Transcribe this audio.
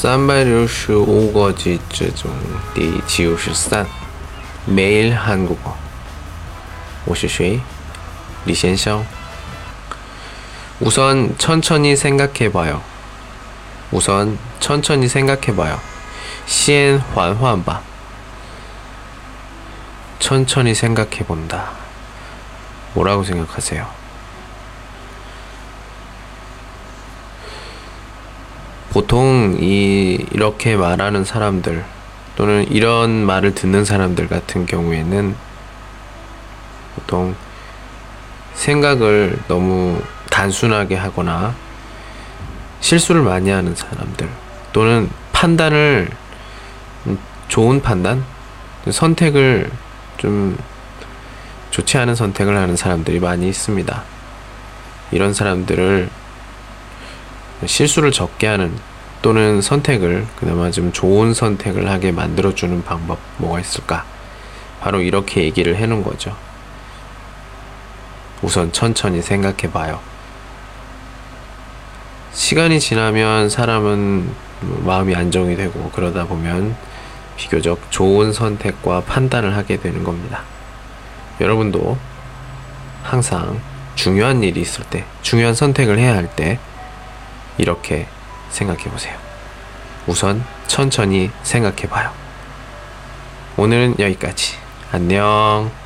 365가지 중第93 매일 한국어 我是谁? 리센샤오 우선 천천히 생각해봐요. 시엔 환환바 천천히 생각해본다. 뭐라고 생각하세요? 보통 이렇게 말하는 사람들 또는 이런 말을 듣는 사람들 같은 경우에는 보통 생각을 너무 단순하게 하거나 실수를 많이 하는 사람들 또는 판단을 좋은 판단? 선택을 좀 좋지 않은 선택을 하는 사람들이 많이 있습니다. 이런 사람들을 실수를 적게 하는 또는 선택을 그나마 좀 좋은 선택을 하게 만들어주는 방법 뭐가 있을까? 바로 이렇게 얘기를 해놓은 거죠. 우선 천천히 생각해봐요. 시간이 지나면 사람은 마음이 안정이 되고 그러다 보면 비교적 좋은 선택과 판단을 하게 되는 겁니다. 여러분도 항상 중요한 일이 있을 때, 중요한 선택을 해야 할 때 이렇게 생각해 보세요. 우선 천천히 생각해 봐요. 오늘은 여기까지. 안녕.